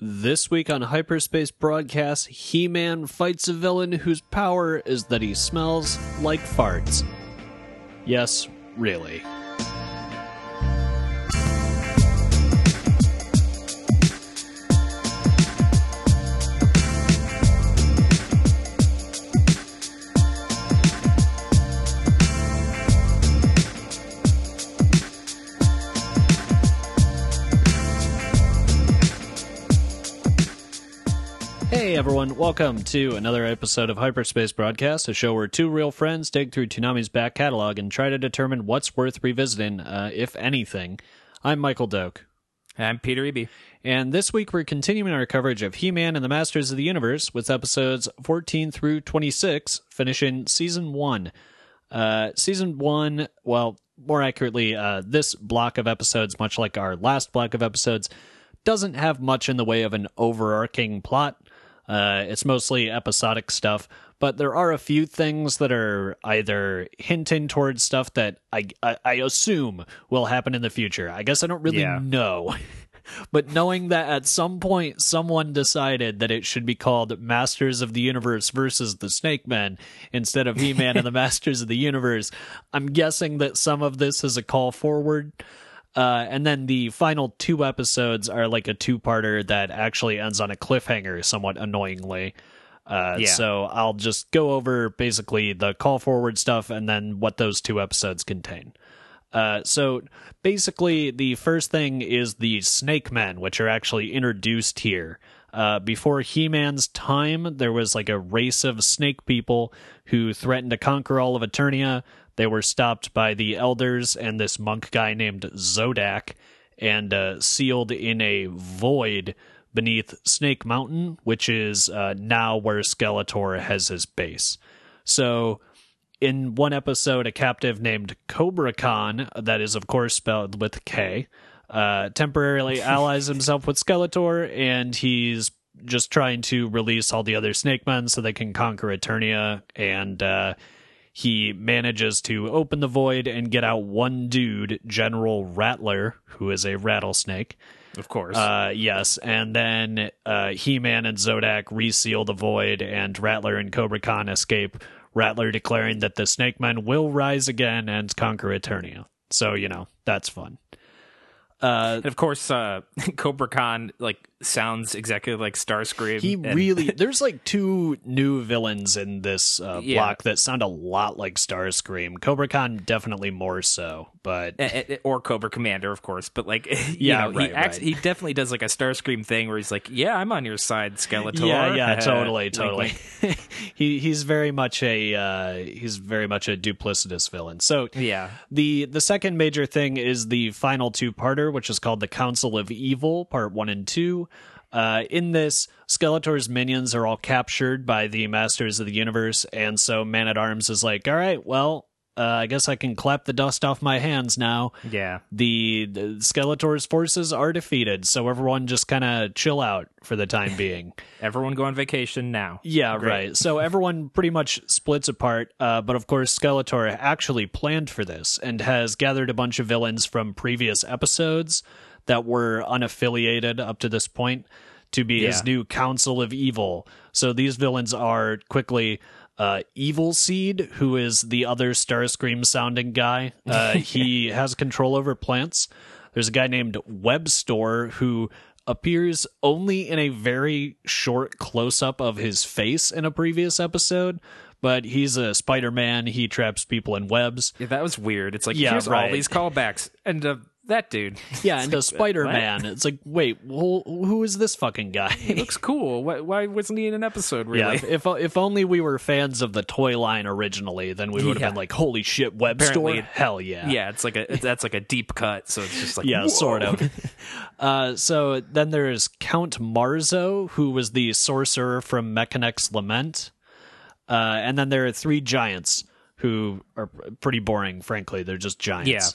This week on Hyperspace Broadcast, He-Man fights a villain whose power is that he smells like farts. Yes, really. Hey everyone, welcome to another episode of Hyperspace Broadcast, a show where two real friends dig through Toonami's back catalog and try to determine what's worth revisiting, if anything. I'm Michael Doak. And I'm Peter Eby. And this week we're continuing our coverage of He-Man and the Masters of the Universe with episodes 14 through 26, finishing Season 1. This block of episodes, much like our last block of episodes, doesn't have much in the way of an overarching plot. It's mostly episodic stuff, but there are a few things that are either hinting towards stuff that I assume will happen in the future. I guess I don't really know, but knowing that at some point someone decided that it should be called Masters of the Universe versus the Snake Men instead of He-Man and the Masters of the Universe, I'm guessing that some of this is a call forward. And then the final two episodes are like a two-parter that actually ends on a cliffhanger somewhat annoyingly. So I'll just go over basically the call forward stuff and then what those two episodes contain. So basically the first thing is the Snake Men, which are actually introduced here. Before He-Man's time, there was like a race of snake people who threatened to conquer all of Eternia. They were stopped by the elders and this monk guy named Zodak and sealed in a void beneath Snake Mountain, which is now where Skeletor has his base. So in one episode, a captive named Cobra Khan, that is, of course, spelled with K, temporarily allies himself with Skeletor, and he's just trying to release all the other Snake Men so they can conquer Eternia, and he manages to open the void and get out one dude, General Rattler, who is a rattlesnake. Of course. Yes, and then He-Man and Zodak reseal the void, and Rattler and Cobra Khan escape, Rattler declaring that the Snake Men will rise again and conquer Eternia. So, you know, that's fun. And of course, Cobra Khan sounds exactly like Starscream. There's like two new villains in this block that sound a lot like Starscream. Cobra Khan definitely more so, but or Cobra Commander, of course. But he definitely does like a Starscream thing where he's like, "Yeah, I'm on your side, Skeletor." Yeah, totally. He's very much a duplicitous villain. So yeah, the second major thing is the final two-parter, which is called the Council of Evil, Part 1 and 2. In this, Skeletor's minions are all captured by the Masters of the Universe, and so Man-at-Arms is like, all right, well, I guess I can clap the dust off my hands now. Yeah. The Skeletor's forces are defeated, so everyone just kind of chill out for the time being. Everyone go on vacation now. Yeah, great. Right. So everyone pretty much splits apart, but of course Skeletor actually planned for this and has gathered a bunch of villains from previous episodes that were unaffiliated up to this point to be his new Council of Evil. So these villains are quickly Evil Seed, who is the other Starscream-sounding guy. He has control over plants. There's a guy named Webstore, who appears only in a very short close-up of his face in a previous episode, but he's a Spider-Man. He traps people in webs. Yeah, that was weird. It's like, here's all these callbacks. And that dude. Yeah, and a Spider-Man. What? It's like, wait, who is this fucking guy? He looks cool. Why wasn't he in an episode, really? Yeah, if only we were fans of the toy line originally, then we would have been like, holy shit, Webstore? Hell yeah. Yeah, it's like that's like a deep cut, so it's just like, yeah, whoa. Sort of. So then there's Count Marzo, who was the sorcerer from Mechanek's Lament. And then there are three giants, who are pretty boring, frankly. They're just giants. Yeah.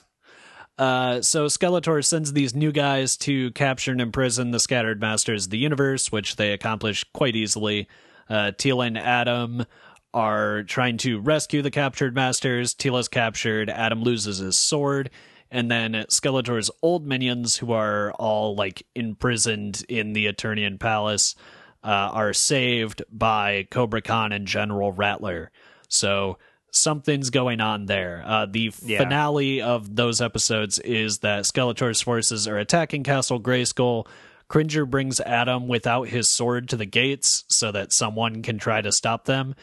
So Skeletor sends these new guys to capture and imprison the scattered Masters of the Universe, which they accomplish quite easily. Teela and Adam are trying to rescue the captured Masters. Teela's captured. Adam loses his sword. and then Skeletor's old minions, who are all like imprisoned in the Eternian Palace, are saved by Cobra Khan and General Rattler. So something's going on there. Finale of those episodes is that Skeletor's forces are attacking Castle Grayskull. Cringer brings Adam without his sword to the gates so that someone can try to stop them.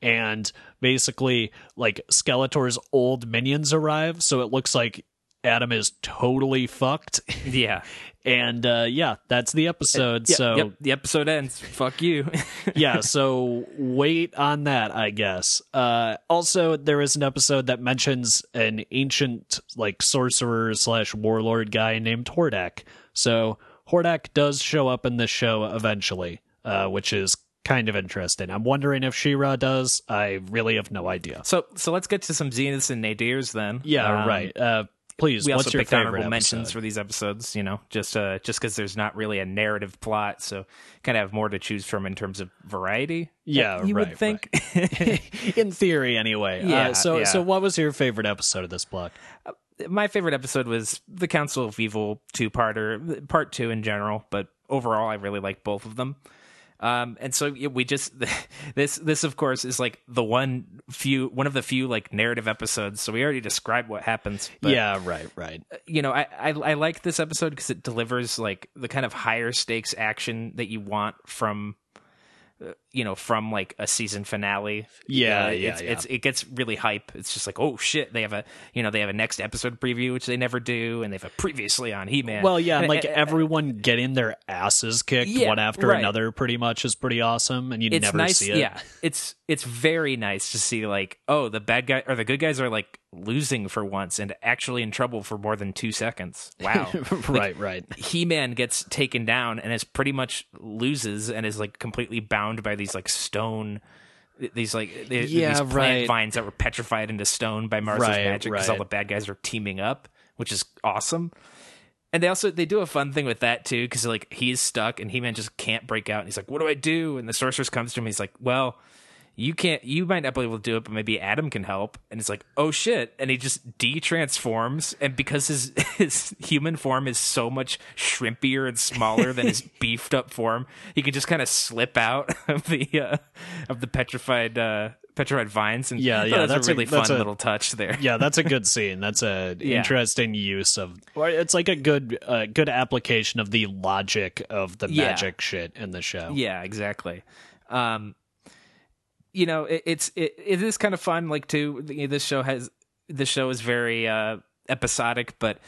And basically, like, Skeletor's old minions arrive, so it looks like Adam is totally fucked. Yeah. And that's the episode. The episode ends. Fuck you. Yeah, so wait on that, I guess. Also, there is an episode that mentions an ancient, like, sorcerer/warlord guy named Hordak. So Hordak does show up in this show eventually, which is kind of interesting. I'm wondering if She-Ra does. I really have no idea. So let's get to some Zeniths and Nadirs then. Yeah, right. Please, we also picked honorable mentions for these episodes, you know, just because there's not really a narrative plot, so kind of have more to choose from in terms of variety. Yeah, you would think. Right. In theory, anyway. Yeah. So what was your favorite episode of this block? My favorite episode was the Council of Evil two-parter, part two in general, but overall, I really liked both of them. And so we just, this of course is like one of the few like narrative episodes. So we already described what happens. But, yeah. Right. You know, I like this episode because it delivers like the kind of higher stakes action that you want from, you know, from like a season finale. It gets really hype. It's just like, oh shit, they have a next episode preview, which they never do, and they have a previously on He-Man. Well, yeah, and like everyone getting their asses kicked one after another pretty much is pretty awesome, and you never see it. Yeah, it's very nice to see like, oh, the bad guy or the good guys are like losing for once and actually in trouble for more than 2 seconds. Wow. Right. He-Man gets taken down and is pretty much loses and is like completely bound by these like stone, these plant vines that were petrified into stone by Marzo's magic because all the bad guys are teaming up, which is awesome. And they do a fun thing with that too, because like he's stuck and He-Man just can't break out. And he's like, what do I do? And the sorceress comes to him. He's like, well, you might not be able to do it, but maybe Adam can help. And it's like, oh shit. And he just de-transforms. And because his human form is so much shrimpier and smaller than his beefed up form, he can just kind of slip out of the petrified vines. And that's a really fun little touch there. Yeah, that's a good scene. That's an interesting use of, or it's like a good application of the logic of the magic shit in the show. Yeah, exactly. You know, it is kind of fun. Like, too, this show is very episodic, but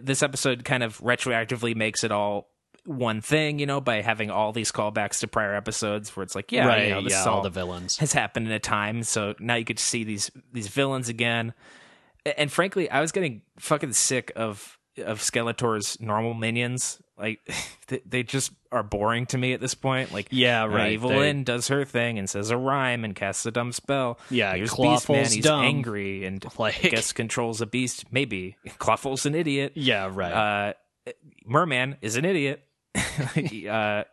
this episode kind of retroactively makes it all one thing. You know, by having all these callbacks to prior episodes, where it's like, this is all the villains has happened in a time, so now you get to see these villains again. And frankly, I was getting fucking sick of Skeletor's normal minions. Like, they just are boring to me at this point. Like, Evil-Lyn does her thing and says a rhyme and casts a dumb spell. Yeah, here's Beast Man, he's dumb, angry, and like, I guess controls a beast. Maybe Clawful's an idiot. Yeah, right. Merman is an idiot. Fucking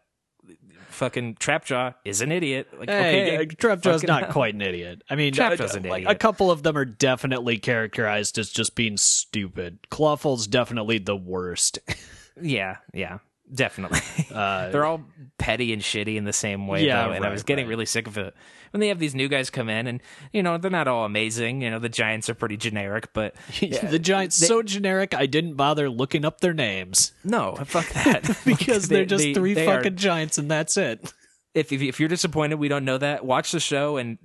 Trapjaw is an idiot. Like, hey, okay, Trapjaw's not quite an idiot. I mean, a couple of them are definitely characterized as just being stupid. Clawful's definitely the worst. Yeah, definitely. They're all petty and shitty in the same way, though, and I was getting really sick of it. When they have these new guys come in, and, you know, they're not all amazing. You know, the Giants are pretty generic, but... the Giants, so generic, I didn't bother looking up their names. No, fuck that. Because like, they're just three fucking Giants, and that's it. If you're disappointed we don't know that, watch the show and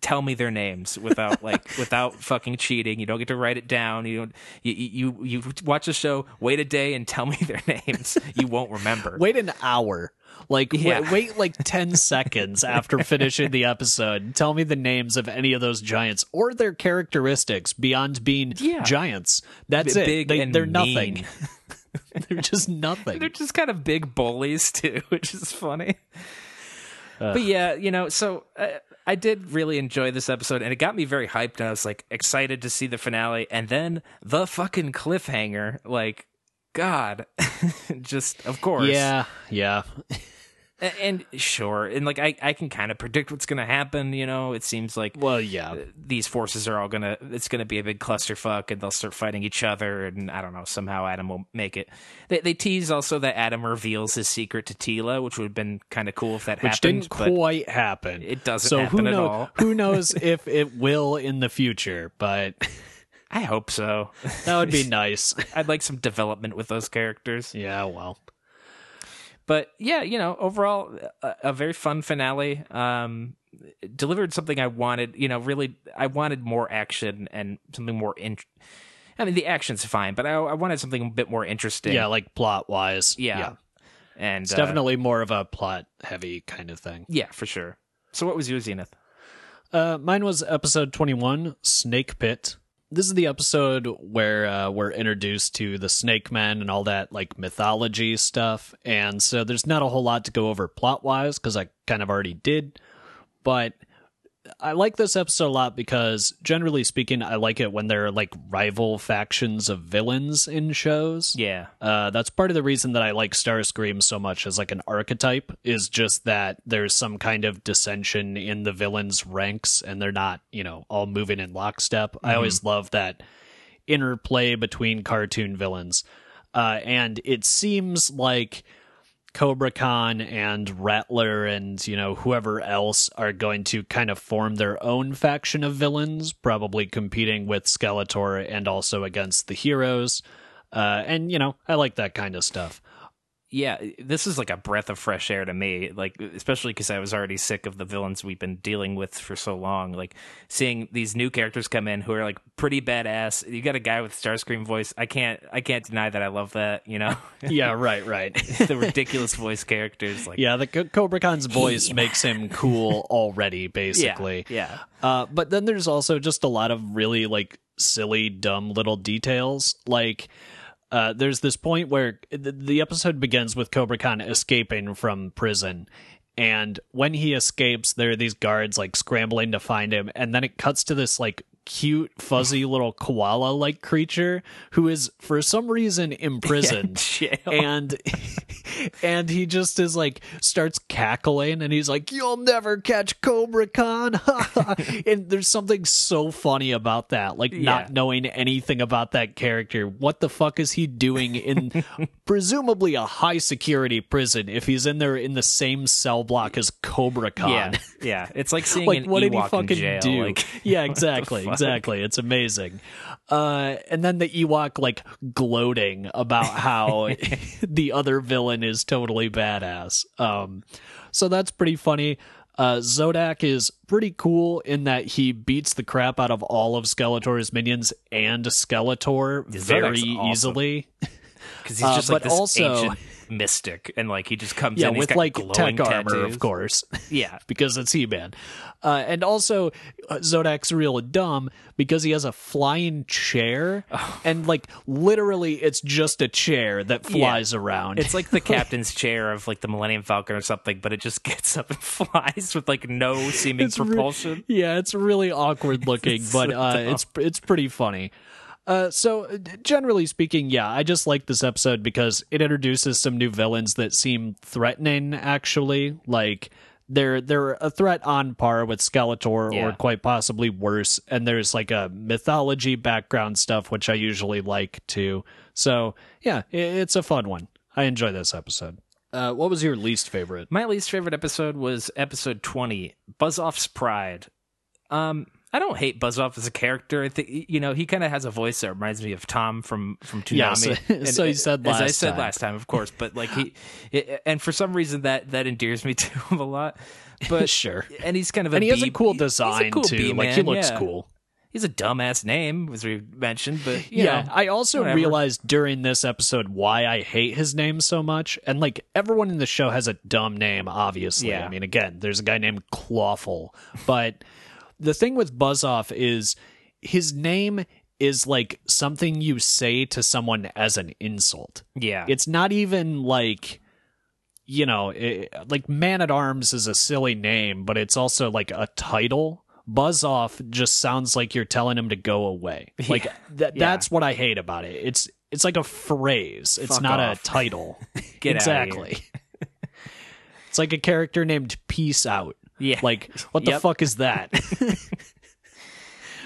tell me their names without fucking cheating. You don't get to write it down. You watch the show, wait a day and tell me their names. You won't remember. Wait an hour. Like, wait like 10 seconds after finishing the episode and tell me the names of any of those giants or their characteristics beyond being giants. That's it. They're nothing. They're just nothing. They're just kind of big bullies too, which is funny. But yeah, you know, so I did really enjoy this episode, and it got me very hyped, and I was like excited to see the finale, and then the fucking cliffhanger, like, God, just, of course. Yeah. And sure, and like I can kind of predict what's going to happen, you know. It seems like, well, yeah, these forces are all gonna, it's gonna be a big clusterfuck, and they'll start fighting each other, and I don't know, somehow Adam will make it. They tease also that Adam reveals his secret to Teela, which would have been kind of cool if that happened. Which didn't quite happen. It doesn't happen at all. Who knows if it will in the future? But I hope so. That would be nice. I'd like some development with those characters. Yeah, well. But yeah, you know, overall, a very fun finale. Delivered something I wanted. You know, really, I wanted more action and something more. I mean, the action's fine, but I wanted something a bit more interesting. Yeah, like plot wise. Yeah. And it's definitely more of a plot heavy kind of thing. Yeah, for sure. So, what was your Zenith? Mine was episode 21, Snake Pit. This is the episode where we're introduced to the Snake Men and all that, like, mythology stuff. And so there's not a whole lot to go over plot-wise, because I kind of already did. But I like this episode a lot because, generally speaking, I like it when there are, like, rival factions of villains in shows. Yeah. That's part of the reason that I like Starscream so much as, like, an archetype, is just that there's some kind of dissension in the villains' ranks, and they're not, you know, all moving in lockstep. Mm-hmm. I always love that interplay between cartoon villains. And it seems like Cobra Khan and Rattler and, you know, whoever else are going to kind of form their own faction of villains, probably competing with Skeletor and also against the heroes. And, you know, I like that kind of stuff. Yeah, this is like a breath of fresh air to me, like, especially because I was already sick of the villains we've been dealing with for so long. Like, seeing these new characters come in who are, like, pretty badass. You got a guy with Starscream voice. I can't deny that I love that, you know? Yeah, right. The ridiculous voice characters. Like, yeah, the Cobra Khan's voice makes him cool already, basically. Yeah. But then there's also just a lot of really, like, silly, dumb little details. Like, there's this point where the episode begins with Cobra Khan escaping from prison, and when he escapes, there are these guards, like, scrambling to find him, and then it cuts to this, like, cute, fuzzy little koala-like creature who is, for some reason, imprisoned, and he just is, like, starts cackling, and he's like, "You'll never catch Cobra Khan!" And there's something so funny about that, like, not knowing anything about that character. What the fuck is he doing in presumably a high-security prison if he's in there in the same cell block as Cobra Khan? Yeah. It's like seeing like, an what Ewok did he fucking in jail. Do? Like, yeah, exactly. It's amazing. And then the Ewok, like, gloating about how the other villain is totally badass. So that's pretty funny. Zodak is pretty cool in that he beats the crap out of all of Skeletor's minions and Skeletor very easily. Because he's just like this ancient mystic, and like he just comes in with like tech armor, of course. Yeah, because it's He-Man. And also Zodak's real dumb because he has a flying chair, and like literally it's just a chair that flies around. It's like the captain's chair of like the Millennium Falcon or something, but it just gets up and flies with like no seeming propulsion. It's really awkward looking, but it's pretty funny. So generally speaking, I just like this episode because it introduces some new villains that seem threatening, actually. Like, they're a threat on par with Skeletor, or quite possibly worse. And there's like a mythology background stuff, which I usually like too. So yeah, it's a fun one. I enjoy this episode. What was your least favorite? My least favorite episode was episode 20, Buzz-Off's Pride. I don't hate Buzz-Off as a character. I think, you know, he kind of has a voice that reminds me of Tom from Toonami. Yeah, so you said last time. As I said last time, of course. But, like, and for some reason, that endears me to him a lot. But sure. And he's kind of a he has a cool design, he's a cool too. B-man. Like, he looks cool. He's a dumbass name, as we mentioned, but you know, I also realized during this episode why I hate his name so much. And like everyone in the show has a dumb name, obviously. Yeah. I mean, again, there's a guy named Clawful, but the thing with Buzz-Off is his name is like something you say to someone as an insult. Yeah. It's not even like, you know, like Man-at-Arms is a silly name, but it's also like a title. Buzz-Off just sounds like you're telling him to go away. Like that's what I hate about it. It's like a phrase. It's not a title. Get out of here. It's like a character named Peace Out. Yeah. Like, what the fuck is that?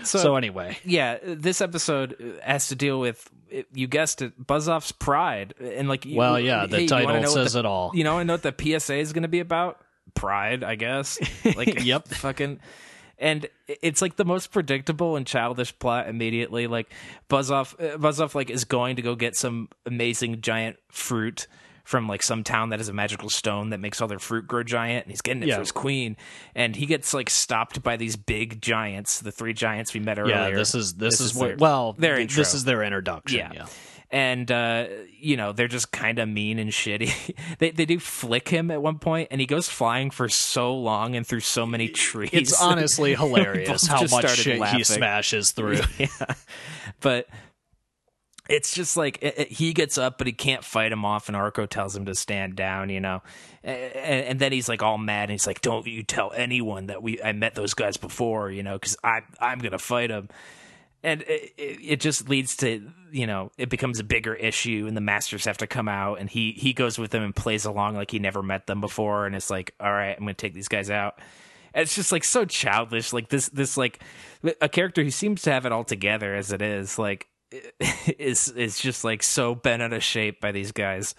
So anyway. Yeah, this episode has to deal with, you guessed it, Buzz-Off's pride. And like, the title says it all. You know, I know what the PSA is going to be about? Pride, I guess. Like, fucking... And it's like the most predictable and childish plot immediately. Like Buzz-Off like is going to go get some amazing giant fruit from like some town that has a magical stone that makes all their fruit grow giant, and he's getting it for his queen. And he gets like stopped by these big giants, the three giants we met earlier. Yeah, this is what this is their introduction. Yeah. And, you know, they're just kind of mean and shitty. They do flick him at one point, and he goes flying for so long and through so many trees. It's honestly hilarious how much shit he smashes through. Yeah. But it's just like he gets up, but he can't fight him off, and Arco tells him to stand down, you know. And then he's like all mad, and he's like, don't you tell anyone that I met those guys before, you know, because I'm going to fight them. And it just leads to, you know, it becomes a bigger issue, and the Masters have to come out, and he goes with them and plays along like he never met them before, and it's like, all right, I'm going to take these guys out. And it's just, like, so childish, like, this like, a character who seems to have it all together as it is, like, is just, like, so bent out of shape by these guys.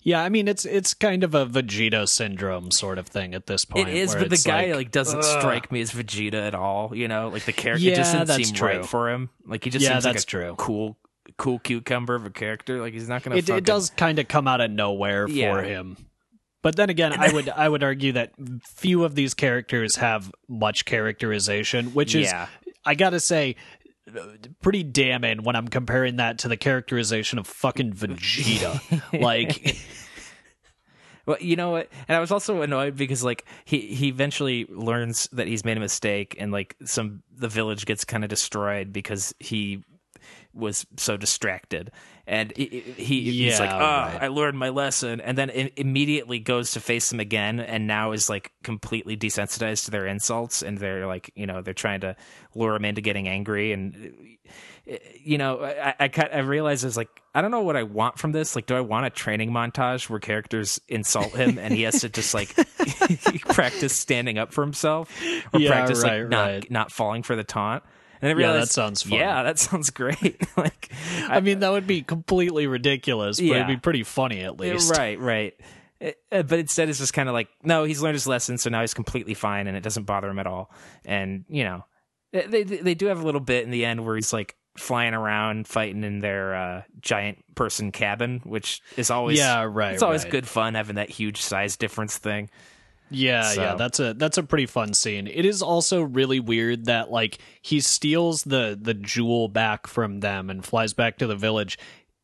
Yeah, I mean, it's kind of a Vegeta syndrome sort of thing at this point. It is, but the guy like doesn't strike me as Vegeta at all. You know, like the character just doesn't seem right for him. Like he just seems like cool cucumber of a character. Like he's not gonna. It does kind of come out of nowhere for him. But then again, I would argue that few of these characters have much characterization, which is I gotta say. Pretty damning when I'm comparing that to the characterization of fucking Vegeta. Like, well, you know what? And I was also annoyed because like he eventually learns that he's made a mistake, and like the village gets kind of destroyed because he was so distracted, and he's like, I learned my lesson, and then immediately goes to face them again, and now is like completely desensitized to their insults, and they're like, you know, they're trying to lure him into getting angry, and you know, I realized I was like, I don't know what I want from this. Like, do I want a training montage where characters insult him and he has to just like practice standing up for himself, or practice not falling for the taunt? And I realized, that sounds fun. Yeah, that sounds great. Like, I mean, that would be completely ridiculous, but it'd be pretty funny at least. Right. But instead, it's just kind of like, no, he's learned his lesson, so now he's completely fine, and it doesn't bother him at all. And you know, they do have a little bit in the end where he's like flying around fighting in their giant person cabin, which is always It's always good fun having that huge size difference thing. That's a pretty fun scene. It is also really weird that like he steals the jewel back from them and flies back to the village,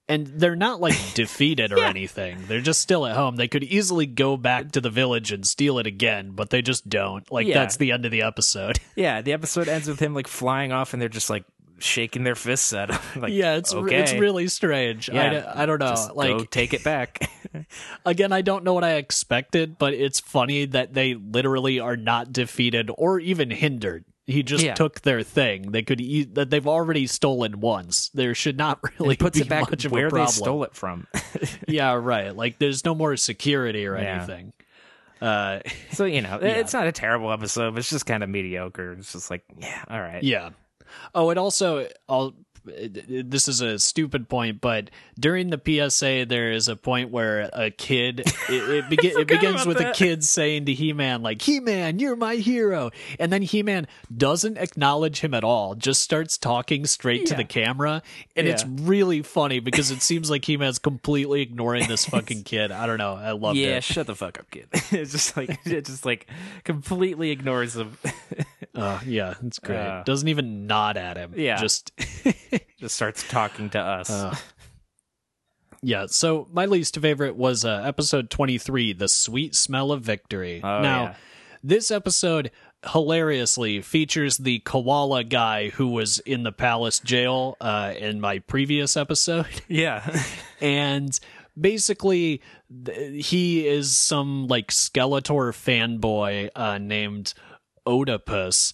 and they're not like defeated or anything. They're just still at home. They could easily go back to the village and steal it again, but they just don't. Like that's the end of the episode. Yeah, the episode ends with him like flying off, and they're just like shaking their fists at him. Like, it's really strange. I don't know. Just like, go take it back. Again, I don't know what I expected, but it's funny that they literally are not defeated or even hindered. He just took their thing. They could that they've already stolen once. There should not really be it back much of a problem. Where they stole it from. Like there's no more security or anything. So you know, it's not a terrible episode. But it's just kind of mediocre. It's just like all right, Oh, and also, this is a stupid point, but during the PSA, there is a point where a kid, it begins with a kid saying to He-Man, like, He-Man, you're my hero. And then He-Man doesn't acknowledge him at all, just starts talking straight to the camera. And it's really funny because it seems like He-Man's completely ignoring this fucking kid. I don't know. I loved it. Yeah, shut the fuck up, kid. It just completely ignores him. Yeah, it's great. Doesn't even nod at him. Yeah. Just starts talking to us. So my least favorite was episode 23, The Sweet Smell of Victory. This episode hilariously features the koala guy who was in the palace jail in my previous episode. Yeah. And basically, he is some like Skeletor fanboy named Oedipus,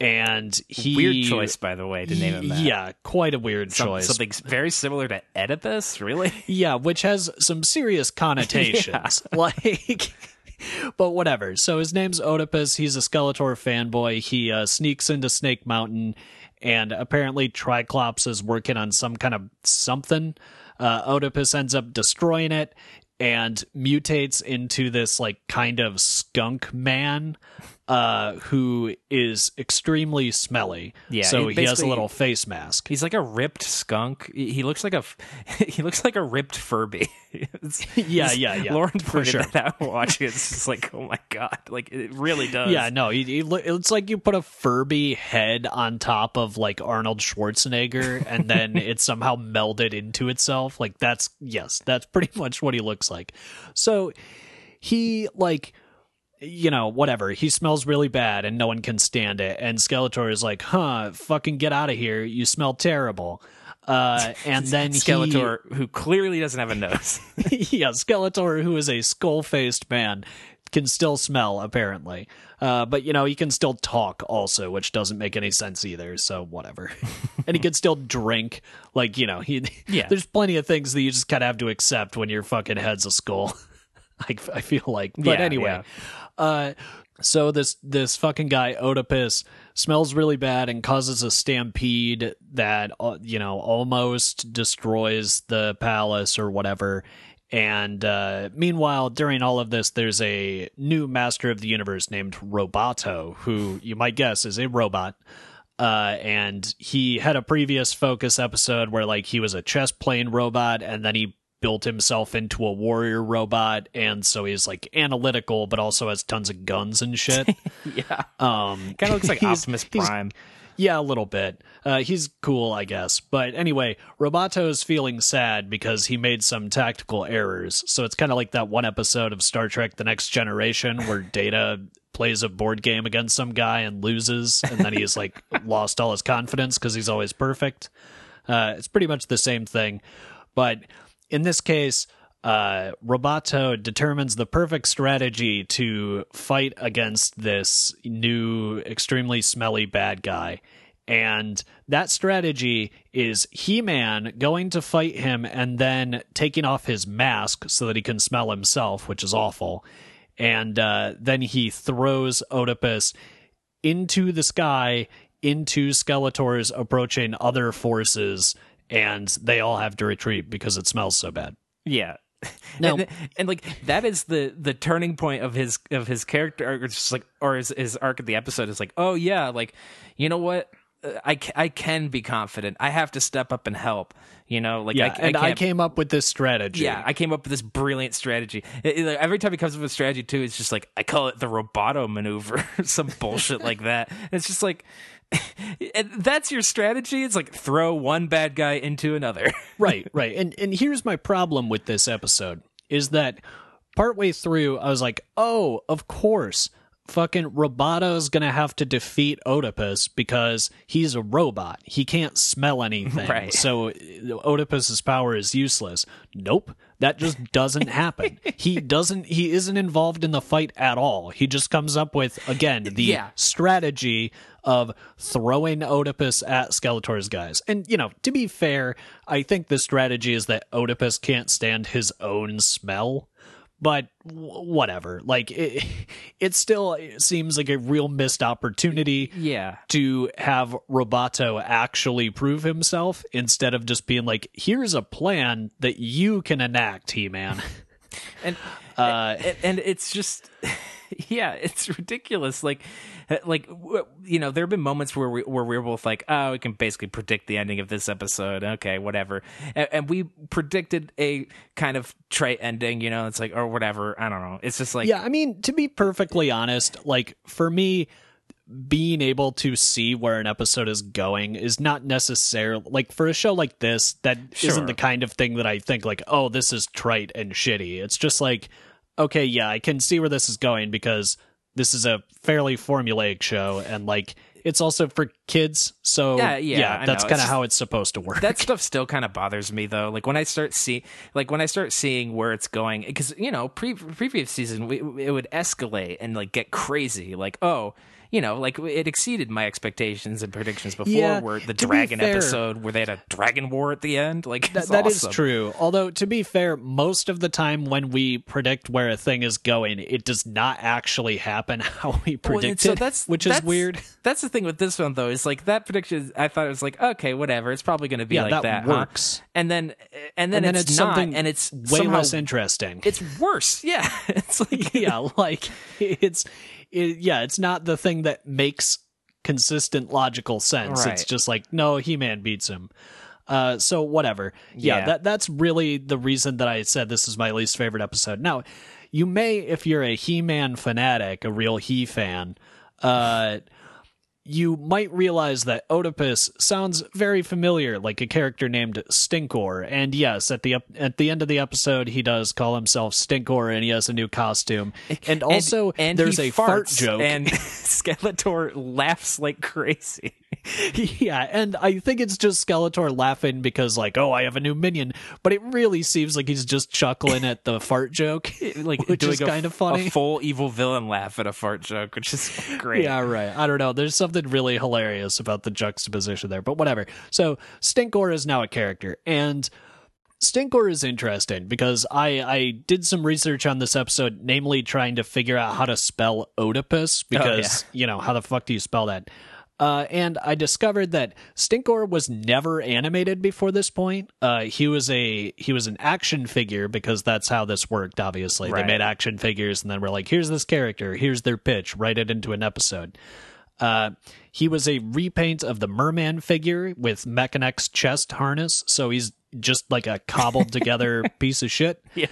and weird choice, by the way, to name him that. Yeah, quite a weird choice. Something very similar to Oedipus, really. Yeah, which has some serious connotations. Like But whatever. So his name's Oedipus. He's a Skeletor fanboy. He sneaks into Snake Mountain, and apparently Triclops is working on some kind of something. Oedipus ends up destroying it and mutates into this like kind of skunk man who is extremely smelly. Yeah, so he has a little face mask. He's like a ripped skunk. He looks like a ripped Furby. yeah. Lauren pointed that out watching it. It's just like, oh my god, like it really does. Yeah, no, it's like you put a Furby head on top of like Arnold Schwarzenegger, and then it somehow melded into itself. Like that's pretty much what he looks like. So he like, you know, whatever, he smells really bad and no one can stand it, and Skeletor is like, huh, fucking get out of here, you smell terrible. And then Skeletor, who clearly doesn't have a nose. Yeah, Skeletor, who is a skull-faced man, can still smell apparently, but you know, he can still talk also, which doesn't make any sense either, so whatever. And he can still drink, like, you know, there's plenty of things that you just kind of have to accept when your fucking head's a skull. I feel like, but yeah, anyway, yeah. So this fucking guy Oedipus smells really bad and causes a stampede that, you know, almost destroys the palace or whatever. And meanwhile, during all of this, there's a new master of the universe named Roboto, who you might guess is a robot. And he had a previous Focus episode where like he was a chess playing robot, and then he built himself into a warrior robot, and so he's like analytical but also has tons of guns and shit. Yeah, kind of looks like Optimus Prime. Yeah, a little bit. He's cool, I guess. But anyway, Roboto is feeling sad because he made some tactical errors. So it's kind of like that one episode of Star Trek The Next Generation where Data plays a board game against some guy and loses, and then he's like lost all his confidence because he's always perfect. It's pretty much the same thing. But in this case, Roboto determines the perfect strategy to fight against this new, extremely smelly bad guy. And that strategy is He-Man going to fight him and then taking off his mask so that he can smell himself, which is awful. And then he throws Oedipus into the sky, into Skeletor's approaching other forces, and they all have to retreat because it smells so bad. Yeah. No. And like that is the turning point of his character arc, just like, or his arc of the episode is like, oh yeah, like, you know what, I can be confident. I have to step up and help, you know, like, yeah, I came up with this strategy. Yeah, I came up with this brilliant strategy. Like, every time he comes up with a strategy too, it's just like, I call it the Roboto maneuver, some bullshit like that. And it's just like, that's your strategy? It's like, throw one bad guy into another. Right. And here's my problem with this episode, is that partway through, I was like, oh, of course, fucking Roboto's gonna have to defeat Oedipus because he's a robot. He can't smell anything, right? So Oedipus's power is useless. Nope, that just doesn't happen. He isn't involved in the fight at all. He just comes up with, again, the strategy of throwing Oedipus at Skeletor's guys. And, you know, to be fair, I think the strategy is that Oedipus can't stand his own smell. But whatever, like, it still seems like a real missed opportunity to have Roboto actually prove himself instead of just being like, here's a plan that you can enact, He-Man. And it's just, yeah, it's ridiculous. Like, you know, there have been moments where we were both like, oh, we can basically predict the ending of this episode. Okay, whatever. And we predicted a kind of trite ending, you know, it's like, or whatever. I don't know. It's just like, yeah, I mean, to be perfectly honest, like, for me, being able to see where an episode is going is not necessarily, like, for a show like this, that isn't the kind of thing that I think like, oh, this is trite and shitty. It's just like, okay, yeah, I can see where this is going because this is a fairly formulaic show, and like, it's also for kids, so yeah that's kind of how it's supposed to work. That stuff still kind of bothers me though. Like when I start seeing where it's going, because, you know, previous season it would escalate and like get crazy. Like, oh, you know, like, it exceeded my expectations and predictions before, where the dragon episode where they had a dragon war at the end. Like, that is true. Although, to be fair, most of the time when we predict where a thing is going, it does not actually happen how we predicted, which is weird. That's the thing with this one, though, is like that prediction, I thought it was like, okay, whatever, it's probably going to be like that. Works. Huh? And then it's not, and it's way less interesting. It's worse. Yeah. It's like, it's not the thing that makes consistent logical sense. Right. It's just like, no, He-Man beats him. So whatever. Yeah, that's really the reason that I said this is my least favorite episode. Now, you may, if you're a He-Man fanatic, a real He fan, you might realize that Oedipus sounds very familiar, like a character named Stinkor. And yes, at the end of the episode, he does call himself Stinkor, and he has a new costume. And also, and there's a fart joke. And Skeletor laughs like crazy. Yeah, and I think it's just Skeletor laughing because, like, oh, I have a new minion. But it really seems like he's just chuckling at the fart joke, like, which is kind of funny. A full evil villain laugh at a fart joke, which is great. Yeah, right. I don't know. There's something really hilarious about the juxtaposition there, but whatever. So Stinkor is now a character, and Stinkor is interesting because I did some research on this episode, namely trying to figure out how to spell Oedipus, because, you know, how the fuck do you spell that? And I discovered that Stinkor was never animated before this point. He was an action figure, because that's how this worked, obviously. Right. They made action figures and then were like, here's this character, here's their pitch, write it into an episode. He was a repaint of the Merman figure with Mechanex's chest harness, so he's just like a cobbled together piece of shit. Yeah.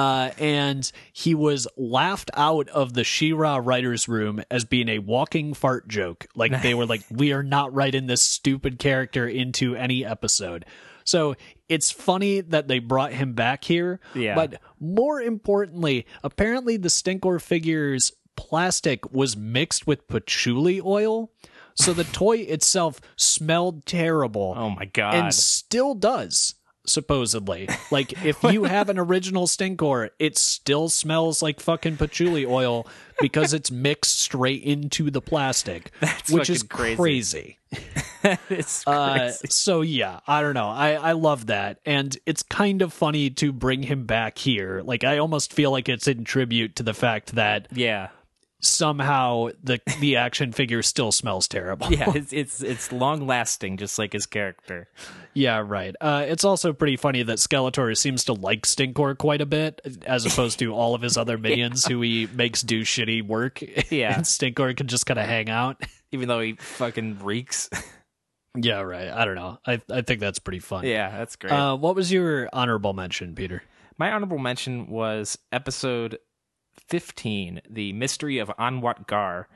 And he was laughed out of the She-Ra writer's room as being a walking fart joke. Like, they were like, we are not writing this stupid character into any episode. So it's funny that they brought him back here. Yeah. But more importantly, apparently the Stinkor figure's plastic was mixed with patchouli oil, so the toy itself smelled terrible. Oh my god. And still does, supposedly. Like, if you have an original Stinkor, it still smells like fucking patchouli oil because it's mixed straight into the plastic. That's which is crazy. It's crazy. So yeah, I don't know. I love that, and it's kind of funny to bring him back here. Like, I almost feel like it's in tribute to the fact that somehow the action figure still smells terrible. Yeah, it's long lasting, just like his character. Yeah, right. It's also pretty funny that Skeletor seems to like Stinkor quite a bit, as opposed to all of his other minions who he makes do shitty work. Yeah, and Stinkor can just kind of hang out, even though he fucking reeks. Yeah, right. I don't know. I think that's pretty fun. Yeah, that's great. What was your honorable mention, Peter? My honorable mention was episode 15, The Mystery of Anwat Gar.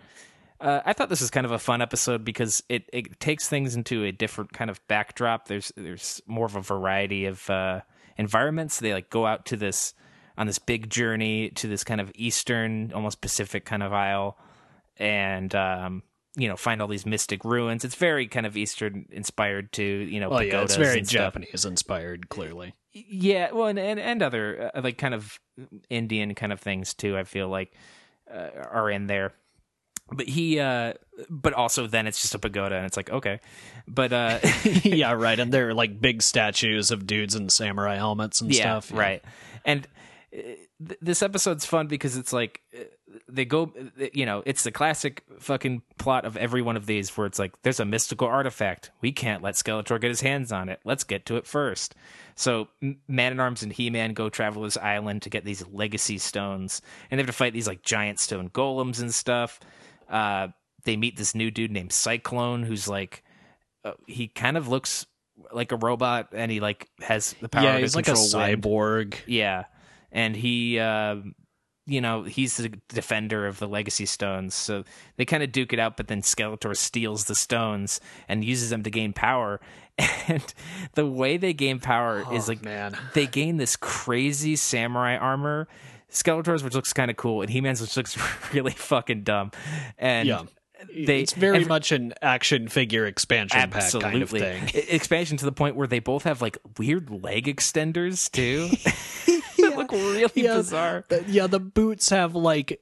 I thought this is kind of a fun episode because it takes things into a different kind of backdrop. There's more of a variety of environments. They like go out to this on this big journey to this kind of eastern, almost Pacific kind of isle, and find all these mystic ruins. It's very kind of Eastern inspired to, pagodas. Yeah, it's very Japanese inspired, clearly. Yeah, well, and other like kind of Indian kind of things too, I feel like are in there. But but also then it's just a pagoda, and it's like, okay. But yeah, right. And there are like big statues of dudes in samurai helmets and stuff. Yeah, right. And this episode's fun because it's like they go, it's the classic fucking plot of every one of these where it's like, there's a mystical artifact. We can't let Skeletor get his hands on it. Let's get to it first. So Man-at-Arms and He-Man go travel this island to get these legacy stones, and they have to fight these like giant stone golems and stuff. They meet this new dude named Cyclone, who's like, he kind of looks like a robot, and he like has the power to control wind. Yeah, he's like a cyborg. Yeah. And he, he's the defender of the legacy stones. So they kind of duke it out, but then Skeletor steals the stones and uses them to gain power. And the way they gain power is like, they gain this crazy samurai armor. Skeletor's, which looks kind of cool, and He-Man's, which looks really fucking dumb. And it's very much an action figure expansion pack kind of thing. Expansion to the point where they both have like weird leg extenders too. Look really bizarre. The boots have like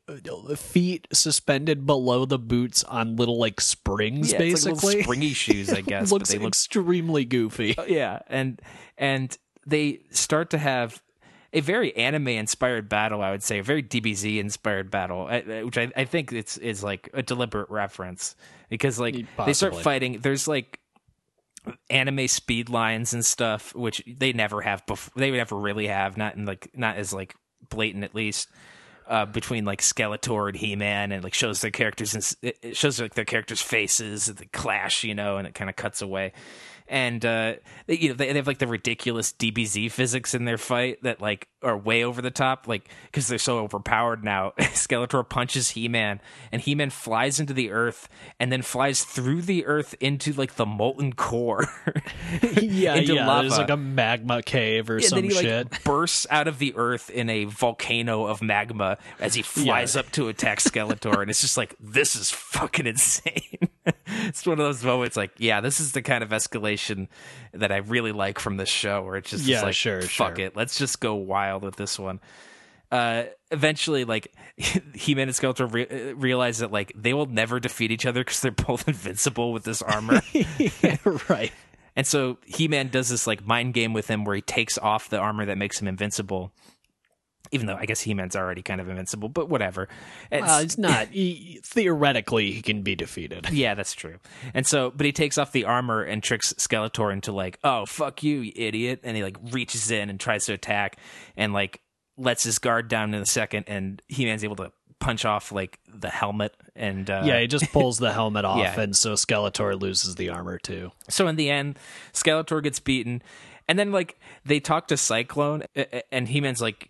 feet suspended below the boots on little like springs, basically. It's like little springy shoes, I guess. Looks but they extremely goofy. Yeah, and they start to have a very anime-inspired battle, I would say, a very DBZ-inspired battle, which I think is like a deliberate reference because like possibly. They start fighting. There's like anime speed lines and stuff, which they never have before. They never really have, not as like blatant at least. Between like Skeletor and He-Man, and like shows their characters and it shows like their characters' faces, the clash, you know, and it kind of cuts away. And they have like the ridiculous DBZ physics in their fight that like are way over the top, like because they're so overpowered now. Skeletor punches He-Man, and He-Man flies into the earth, and then flies through the earth into like the molten core. Into lava. There's like a magma cave or some shit. And then he like, bursts out of the earth in a volcano of magma as he flies up to attack Skeletor, and it's just like, this is fucking insane. It's one of those moments like, yeah, this is the kind of escalation that I really like from this show, where it's just like, fuck it, let's just go wild with this one. Eventually, like, He-Man and Skeletor realize that like they will never defeat each other because they're both invincible with this armor. Right. And so He-Man does this like mind game with him where he takes off the armor that makes him invincible. Even though I guess He-Man's already kind of invincible, but whatever. It's not. Theoretically, he can be defeated. Yeah, that's true. And so, but he takes off the armor and tricks Skeletor into like, oh, fuck you, you idiot. And he like reaches in and tries to attack and like lets his guard down in a second. And He-Man's able to punch off like the helmet. And he just pulls the helmet off. And so Skeletor loses the armor too. So in the end, Skeletor gets beaten. And then like they talk to Cyclone, and He-Man's like,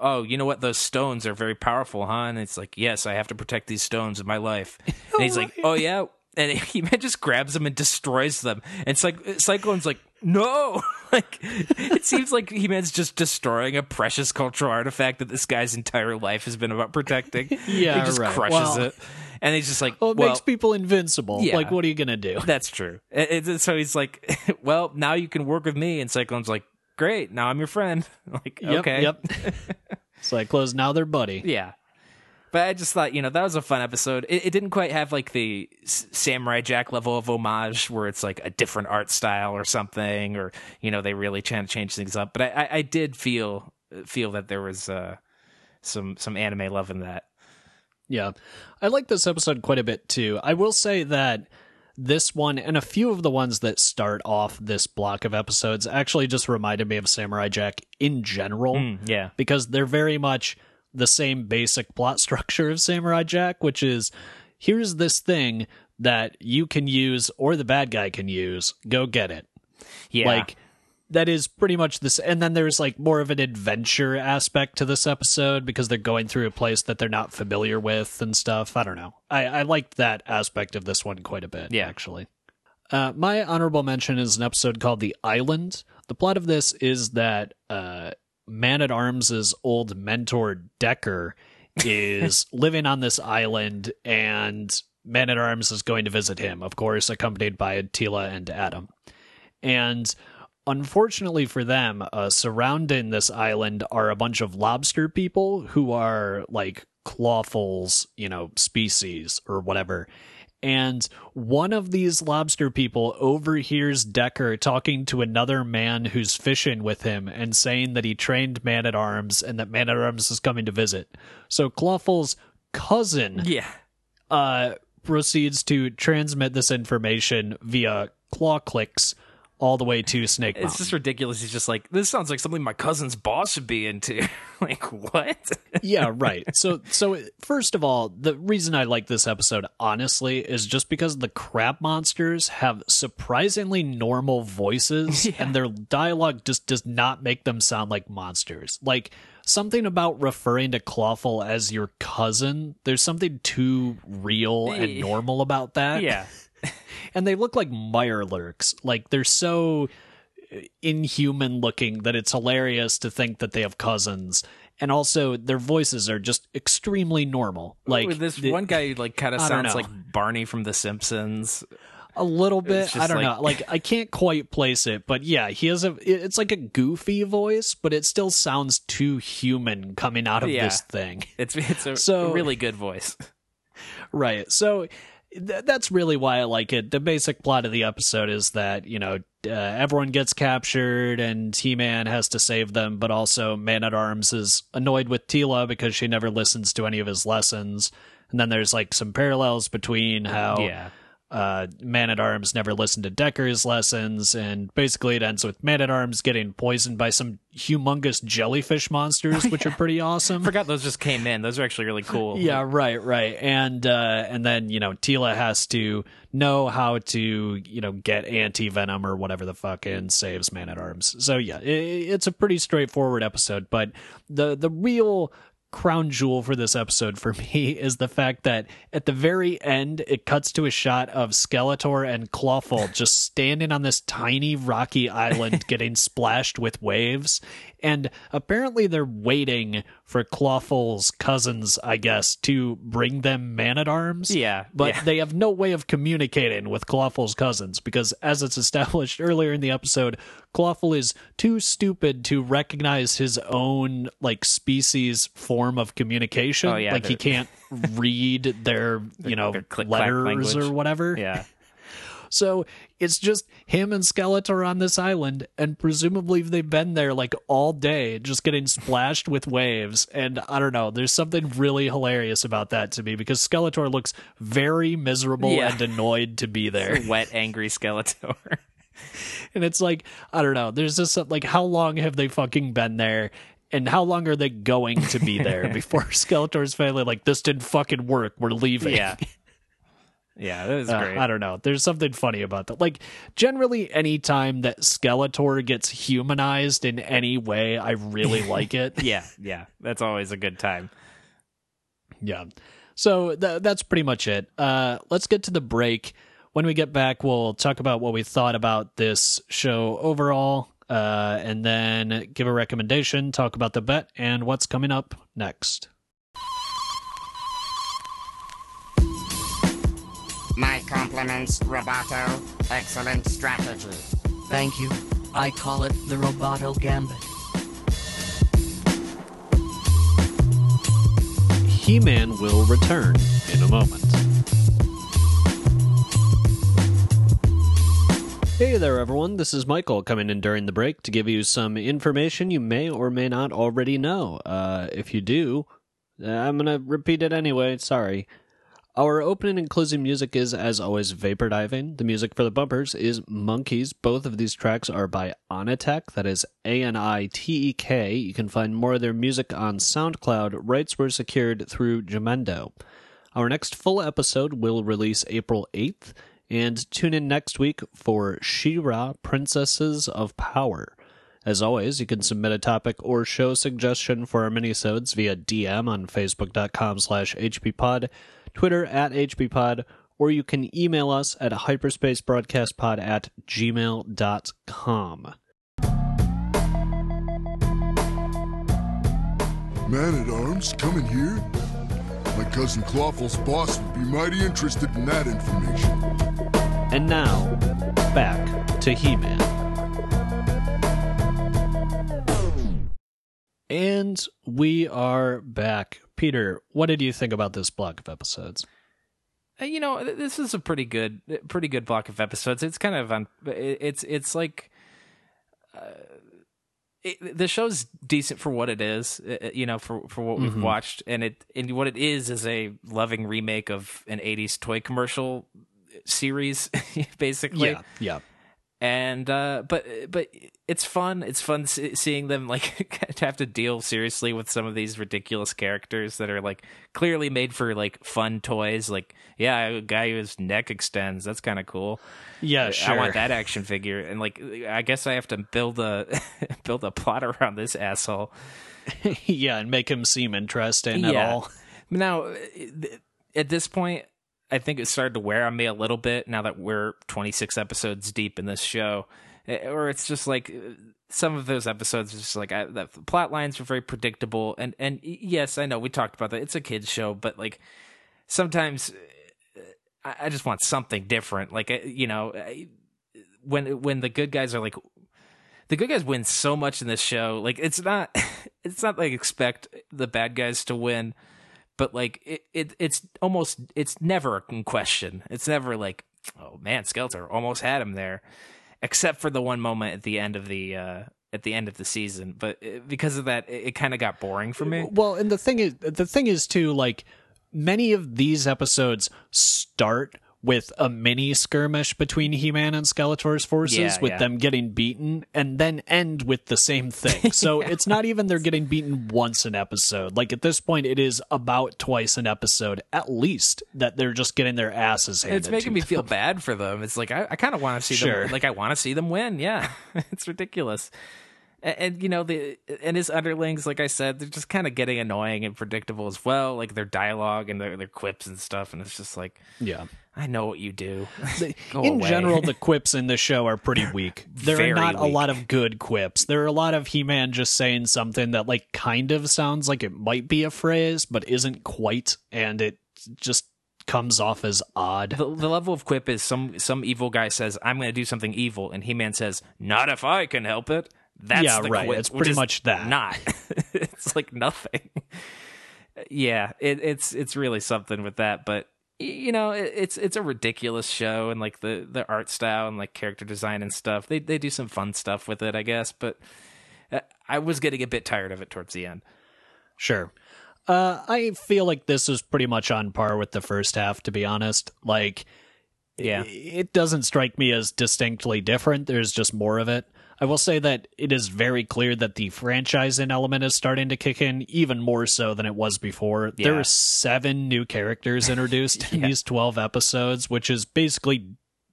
oh, you know what? Those stones are very powerful, huh? And it's like, yes, I have to protect these stones in my life. And he's like, oh, yeah. And he just grabs them and destroys them. And Cyclone's like, no! Like, it seems like He-Man's just destroying a precious cultural artifact that this guy's entire life has been about protecting. He just crushes it. And he's just like, well, it makes people invincible. Yeah, like, what are you going to do? That's true. And so he's like, well, now you can work with me. And Cyclone's like, great, now I'm your friend. Like, okay. Yep. Cyclo's now their buddy. Yeah. But I just thought, you know, that was a fun episode. It didn't quite have like the Samurai Jack level of homage where it's like a different art style or something, or, you know, they really try to change things up. But I did feel that there was some anime love in that. Yeah. I like this episode quite a bit too. I will say that this one and a few of the ones that start off this block of episodes actually just reminded me of Samurai Jack in general. Because they're very much the same basic plot structure of Samurai Jack, which is, here's this thing that you can use or the bad guy can use. Go get it. Yeah. Like, that is pretty much this. And then there's like more of an adventure aspect to this episode because they're going through a place that they're not familiar with and stuff. I don't know. I liked that aspect of this one quite a bit, actually. My honorable mention is an episode called The Island. The plot of this is that Man-at-Arms' old mentor, Decker, is living on this island, and Man-at-Arms is going to visit him, of course, accompanied by Tila and Adam. And unfortunately for them, surrounding this island are a bunch of lobster people who are like Clawful's, you know, species or whatever. And one of these lobster people overhears Decker talking to another man who's fishing with him and saying that he trained Man-at-Arms and that Man-at-Arms is coming to visit. So Clawful's cousin proceeds to transmit this information via claw clicks all the way to Snake Mountain. It's just ridiculous. He's just like, this sounds like something my cousin's boss should be into. Like, what? So first of all, the reason I like this episode, honestly, is just because the crab monsters have surprisingly normal voices, and their dialogue just does not make them sound like monsters. Like, something about referring to Clawful as your cousin, there's something too real and normal about that. Yeah. And they look like mirelurks. Like, they're so inhuman looking that it's hilarious to think that they have cousins. And also, their voices are just extremely normal. Like, ooh, this one guy, like, kind of sounds like Barney from The Simpsons. a little bit. I don't know. Like, I can't quite place it, but yeah, he has a, it's like a goofy voice, but it still sounds too human coming out of this thing. It's a really good voice. Right. So that's really why I like it. The basic plot of the episode is that, you know, everyone gets captured and He-Man has to save them, but also Man-at-Arms is annoyed with Teela because she never listens to any of his lessons. And then there's like some parallels between how Man-at-Arms never listened to Decker's lessons, and basically it ends with Man-at-Arms getting poisoned by some humongous jellyfish monsters, which are pretty awesome. I forgot those just came in. Those are actually really cool. Right. And then, you know, Teela has to know how to, you know, get anti-venom or whatever the fuck and saves Man-at-Arms. So yeah, it's a pretty straightforward episode, but the real crown jewel for this episode for me is the fact that at the very end it cuts to a shot of Skeletor and Clawful just standing on this tiny rocky island getting splashed with waves, and apparently they're waiting for Clawful's cousins, I guess, to bring them Man-at-Arms, they have no way of communicating with Clawful's cousins because, as it's established earlier in the episode, Clawful is too stupid to recognize his own like species form of communication. Like he can't read their letters or whatever. So it's just him and Skeletor on this island, and presumably they've been there like all day just getting splashed with waves. And I don't know, there's something really hilarious about that to me because Skeletor looks very miserable and annoyed to be there. Wet, angry Skeletor. And it's like, I don't know, there's just like, how long have they fucking been there? And how long are they going to be there before Skeletor's finally like, this didn't fucking work, we're leaving? Yeah, that was great. I don't know. There's something funny about that. Like, generally, any time that Skeletor gets humanized in any way, I really like it. Yeah. That's always a good time. Yeah. So that's pretty much it. Let's get to the break. When we get back, we'll talk about what we thought about this show overall, and then give a recommendation, talk about the bet, and what's coming up next. My compliments, Roboto. Excellent strategy. Thank you. I call it the Roboto Gambit. He-Man will return in a moment. Hey there, everyone. This is Michael coming in during the break to give you some information you may or may not already know. If you do, I'm going to repeat it anyway. Sorry. Our opening and closing music is, as always, Vapor Diving. The music for the bumpers is Monkeys. Both of these tracks are by Anitek. That is Anitek. You can find more of their music on SoundCloud. Rights were secured through Jamendo. Our next full episode will release April 8th. And tune in next week for She-Ra Princesses of Power. As always, you can submit a topic or show suggestion for our minisodes via DM on facebook.com/hppod, Twitter @hppod, or you can email us at hyperspacebroadcastpod@gmail.com. Man-at-Arms coming here? My cousin Clawful's boss would be mighty interested in that information. And now, back to He-Man. And we are back. Peter, what did you think about this block of episodes? You know, this is a pretty good block of episodes. It's kind of it's like the show's decent for what it is, you know, for what we've watched, and what it is a loving remake of an 80s toy commercial series, basically. Yeah. And but it's fun. It's fun seeing them like have to deal seriously with some of these ridiculous characters that are like clearly made for like fun toys. Like, a guy whose neck extends. That's kind of cool. Yeah, sure. I want that action figure. And like, I guess I have to build a build a plot around this asshole. And make him seem interesting at all. Now, at this point, I think it started to wear on me a little bit now that we're 26 episodes deep in this show, or it's just like some of those episodes are just like the plot lines were very predictable. And yes, I know we talked about that. It's a kid's show, but like sometimes I just want something different. Like, you know, when the good guys are like, the good guys win so much in this show. Like, it's not like expect the bad guys to win, but like it's never in question. It's never like, oh man, Skeletor almost had him there, except for the one moment at the end of the season. But because of that, it kind of got boring for me. Well, and the thing is too, like, many of these episodes start with a mini skirmish between He-Man and Skeletor's forces, them getting beaten, and then end with the same thing. So It's not even they're getting beaten once an episode. Like, at this point, it is about twice an episode, at least, that they're just getting their asses handed. It's making me feel bad for them. It's like, I kind of want to see them. Like, I want to see them win. Yeah, it's ridiculous. And you know, and his underlings, like I said, they're just kind of getting annoying and predictable as well. Like, their dialogue and their quips and stuff, and it's just like, yeah, I know what you do. General, the quips in the show are pretty weak. There are not a lot of good quips. There are a lot of He-Man just saying something that, like, kind of sounds like it might be a phrase, but isn't quite, and it just comes off as odd. The level of quip is some evil guy says, "I'm going to do something evil," and He-Man says, "Not if I can help it." That's the right. Quip, it's pretty much that. Not. It's like nothing. Yeah, it's really something with that. But you know, it's a ridiculous show, and like the art style and like character design and stuff. They do some fun stuff with it, I guess. But I was getting a bit tired of it towards the end. Sure. I feel like this is pretty much on par with the first half, to be honest. Like, yeah, it doesn't strike me as distinctly different. There's just more of it. I will say that it is very clear that the franchising element is starting to kick in even more so than it was before. Yeah. There are 7 new characters introduced in these 12 episodes, which is basically,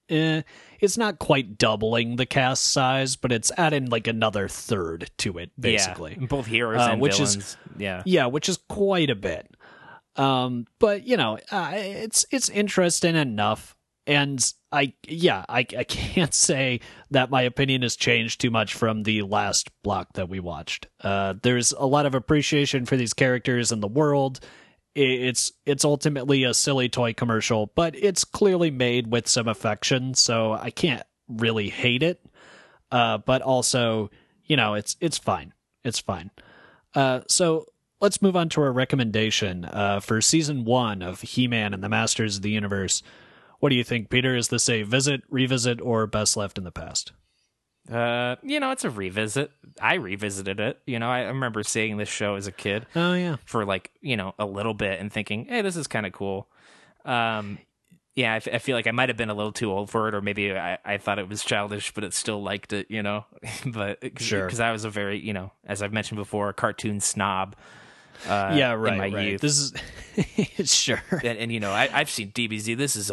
it's not quite doubling the cast size, but it's adding like another third to it, basically. Yeah, both heroes and villains. Which is quite a bit. But you know, it's interesting enough. And I can't say that my opinion has changed too much from the last block that we watched. There's a lot of appreciation for these characters and the world. It's ultimately a silly toy commercial, but it's clearly made with some affection, so I can't really hate it. But also, you know, it's fine. It's fine. So let's move on to our recommendation for season 1 of He-Man and the Masters of the Universe. What do you think, Peter? Is this a visit, revisit, or best left in the past? You know, it's a revisit. I revisited it. You know, I remember seeing this show as a kid. Oh, yeah. For like, you know, a little bit and thinking, hey, this is kind of cool. Yeah, I feel like I might have been a little too old for it, or maybe I thought it was childish, but it still liked it, you know? Because I was a very, you know, as I've mentioned before, a cartoon snob. Youth. This is sure, and you know, I've seen DBZ. This is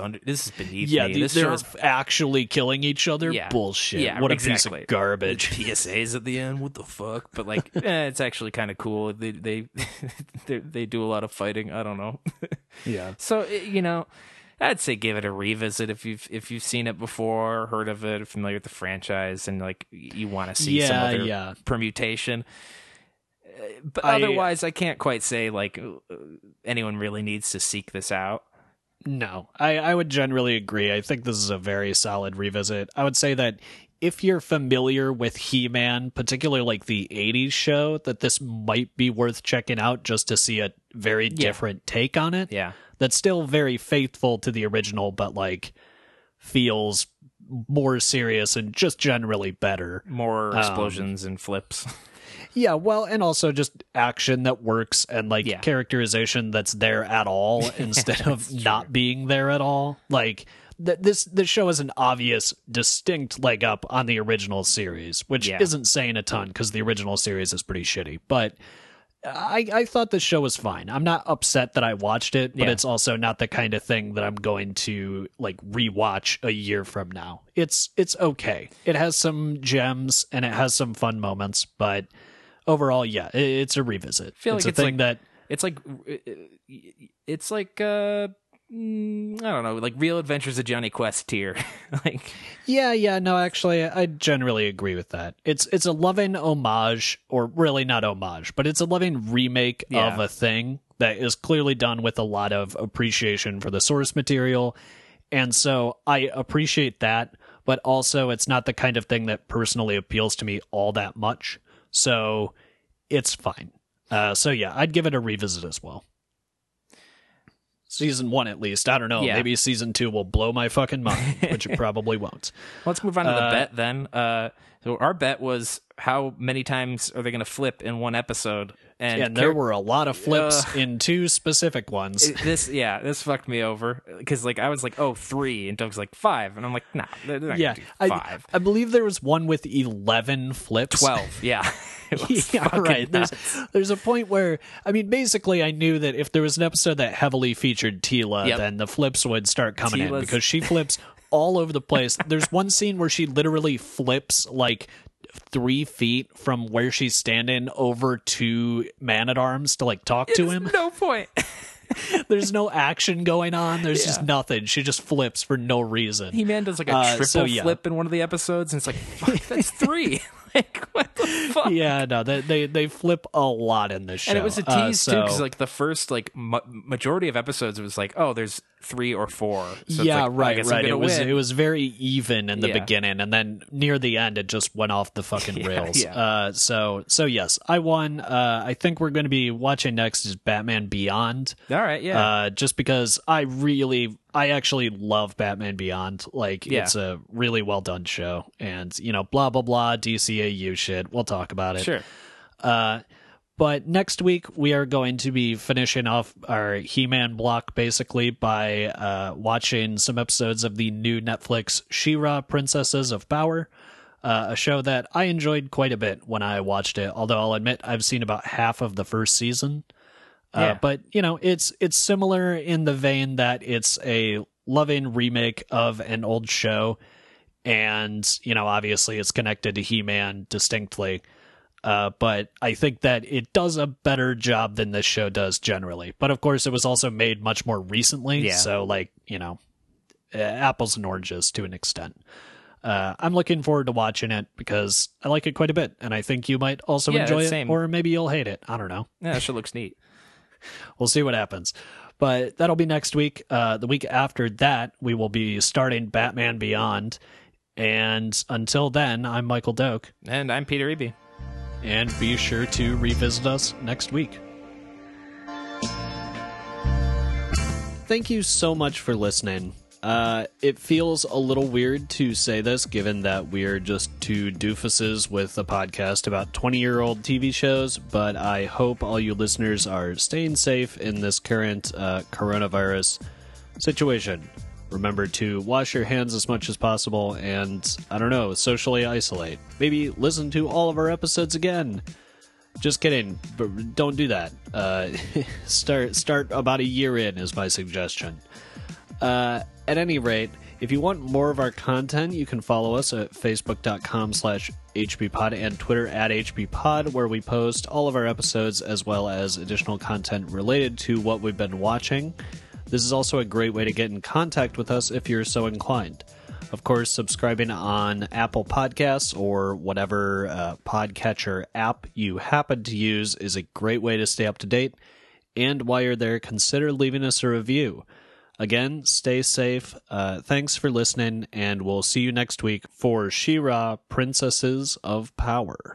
beneath me. This they're actually killing each other. Yeah. Bullshit. Yeah, what a piece of garbage. PSAs at the end. What the fuck? But like, it's actually kind of cool. They do a lot of fighting. I don't know. Yeah. So you know, I'd say give it a revisit if you've seen it before, heard of it, familiar with the franchise, and like you want to see some other permutation. But otherwise, I can't quite say like anyone really needs to seek this out. No, I would generally agree. I think this is a very solid revisit. I would say that if you're familiar with He-Man, particularly like the 80s show, that this might be worth checking out just to see a very different take on it. Yeah, that's still very faithful to the original, but like feels more serious and just generally better. More explosions and flips. Yeah, well, and also just action that works and, like, characterization that's there at all instead of not being there at all. Like, this show is an obvious, distinct leg up on the original series, which isn't saying a ton because the original series is pretty shitty. But I thought the show was fine. I'm not upset that I watched it, but it's also not the kind of thing that I'm going to, like, rewatch a year from now. It's okay. It has some gems and it has some fun moments, but... Overall, yeah, it's a revisit. I feel like it's like I don't know, like Real Adventures of Johnny Quest tier. Like, no, actually, I generally agree with that. It's a loving homage, or really not homage, but it's a loving remake of a thing that is clearly done with a lot of appreciation for the source material. And so I appreciate that, but also it's not the kind of thing that personally appeals to me all that much. So it's fine. So yeah, I'd give it a revisit as well. Season one, at least. I don't know. Yeah. Maybe season two will blow my fucking mind, which it probably won't. Let's move on to the bet then. So our bet was how many times are they going to flip in one episode? And there were a lot of flips in two specific ones. This fucked me over because I was like, oh, 3, and Doug's like 5, and I'm like, nah, they're not gonna do 5. I believe there was one with 11 flips. 12, yeah. Right. There's a point where, I mean, basically I knew that if there was an episode that heavily featured Teela, then the flips would start coming in because she flips all over the place. There's one scene where she literally flips 3 feet from where she's standing over to Man-at-Arms to talk to him. No point. There's no action going on. There's just nothing. She just flips for no reason. He-Man does a triple flip in one of the episodes, and it's like, fuck, that's 3. What the fuck? Yeah, no, they flip a lot in this show. And it was a tease, too, because, the first, majority of episodes, it was oh, there's 3 or 4. So yeah, it's right. It was very even in the beginning, and then near the end, it just went off the fucking rails. Yeah. So yes, I won. I think we're going to be watching next is Batman Beyond. All right, yeah. Just because I actually love Batman Beyond. It's a really well done show, and blah blah blah DCAU shit. We'll talk about it. Sure. But next week we are going to be finishing off our He-Man block basically by watching some episodes of the new Netflix She-Ra Princesses of Power, a show that I enjoyed quite a bit when I watched it. Although I'll admit I've seen about half of the first season. But it's similar in the vein that it's a loving remake of an old show, and obviously it's connected to He-Man distinctly. But I think that it does a better job than this show does generally. But of course, it was also made much more recently, so apples and oranges to an extent. I'm looking forward to watching it because I like it quite a bit, and I think you might also enjoy it, or maybe you'll hate it. I don't know. Yeah, that shit looks neat. We'll see what happens. But that'll be next week. The week after that, we will be starting Batman Beyond. And until then, I'm Michael Doak. And I'm Peter Eby. And be sure to revisit us next week. Thank you so much for listening. It feels a little weird to say this, given that we're just two doofuses with a podcast about 20-year-old TV shows, but I hope all you listeners are staying safe in this current coronavirus situation. Remember to wash your hands as much as possible and, I don't know, socially isolate. Maybe listen to all of our episodes again. Just kidding. Don't do that. Start about a year in is my suggestion. At any rate, if you want more of our content, you can follow us at facebook.com/hbpod and Twitter @hbpod, where we post all of our episodes as well as additional content related to what we've been watching. This is also a great way to get in contact with us if you're so inclined. Of course, subscribing on Apple Podcasts or whatever podcatcher app you happen to use is a great way to stay up to date. And while you're there, consider leaving us a review. Again, stay safe. Thanks for listening, and we'll see you next week for She-Ra Princesses of Power.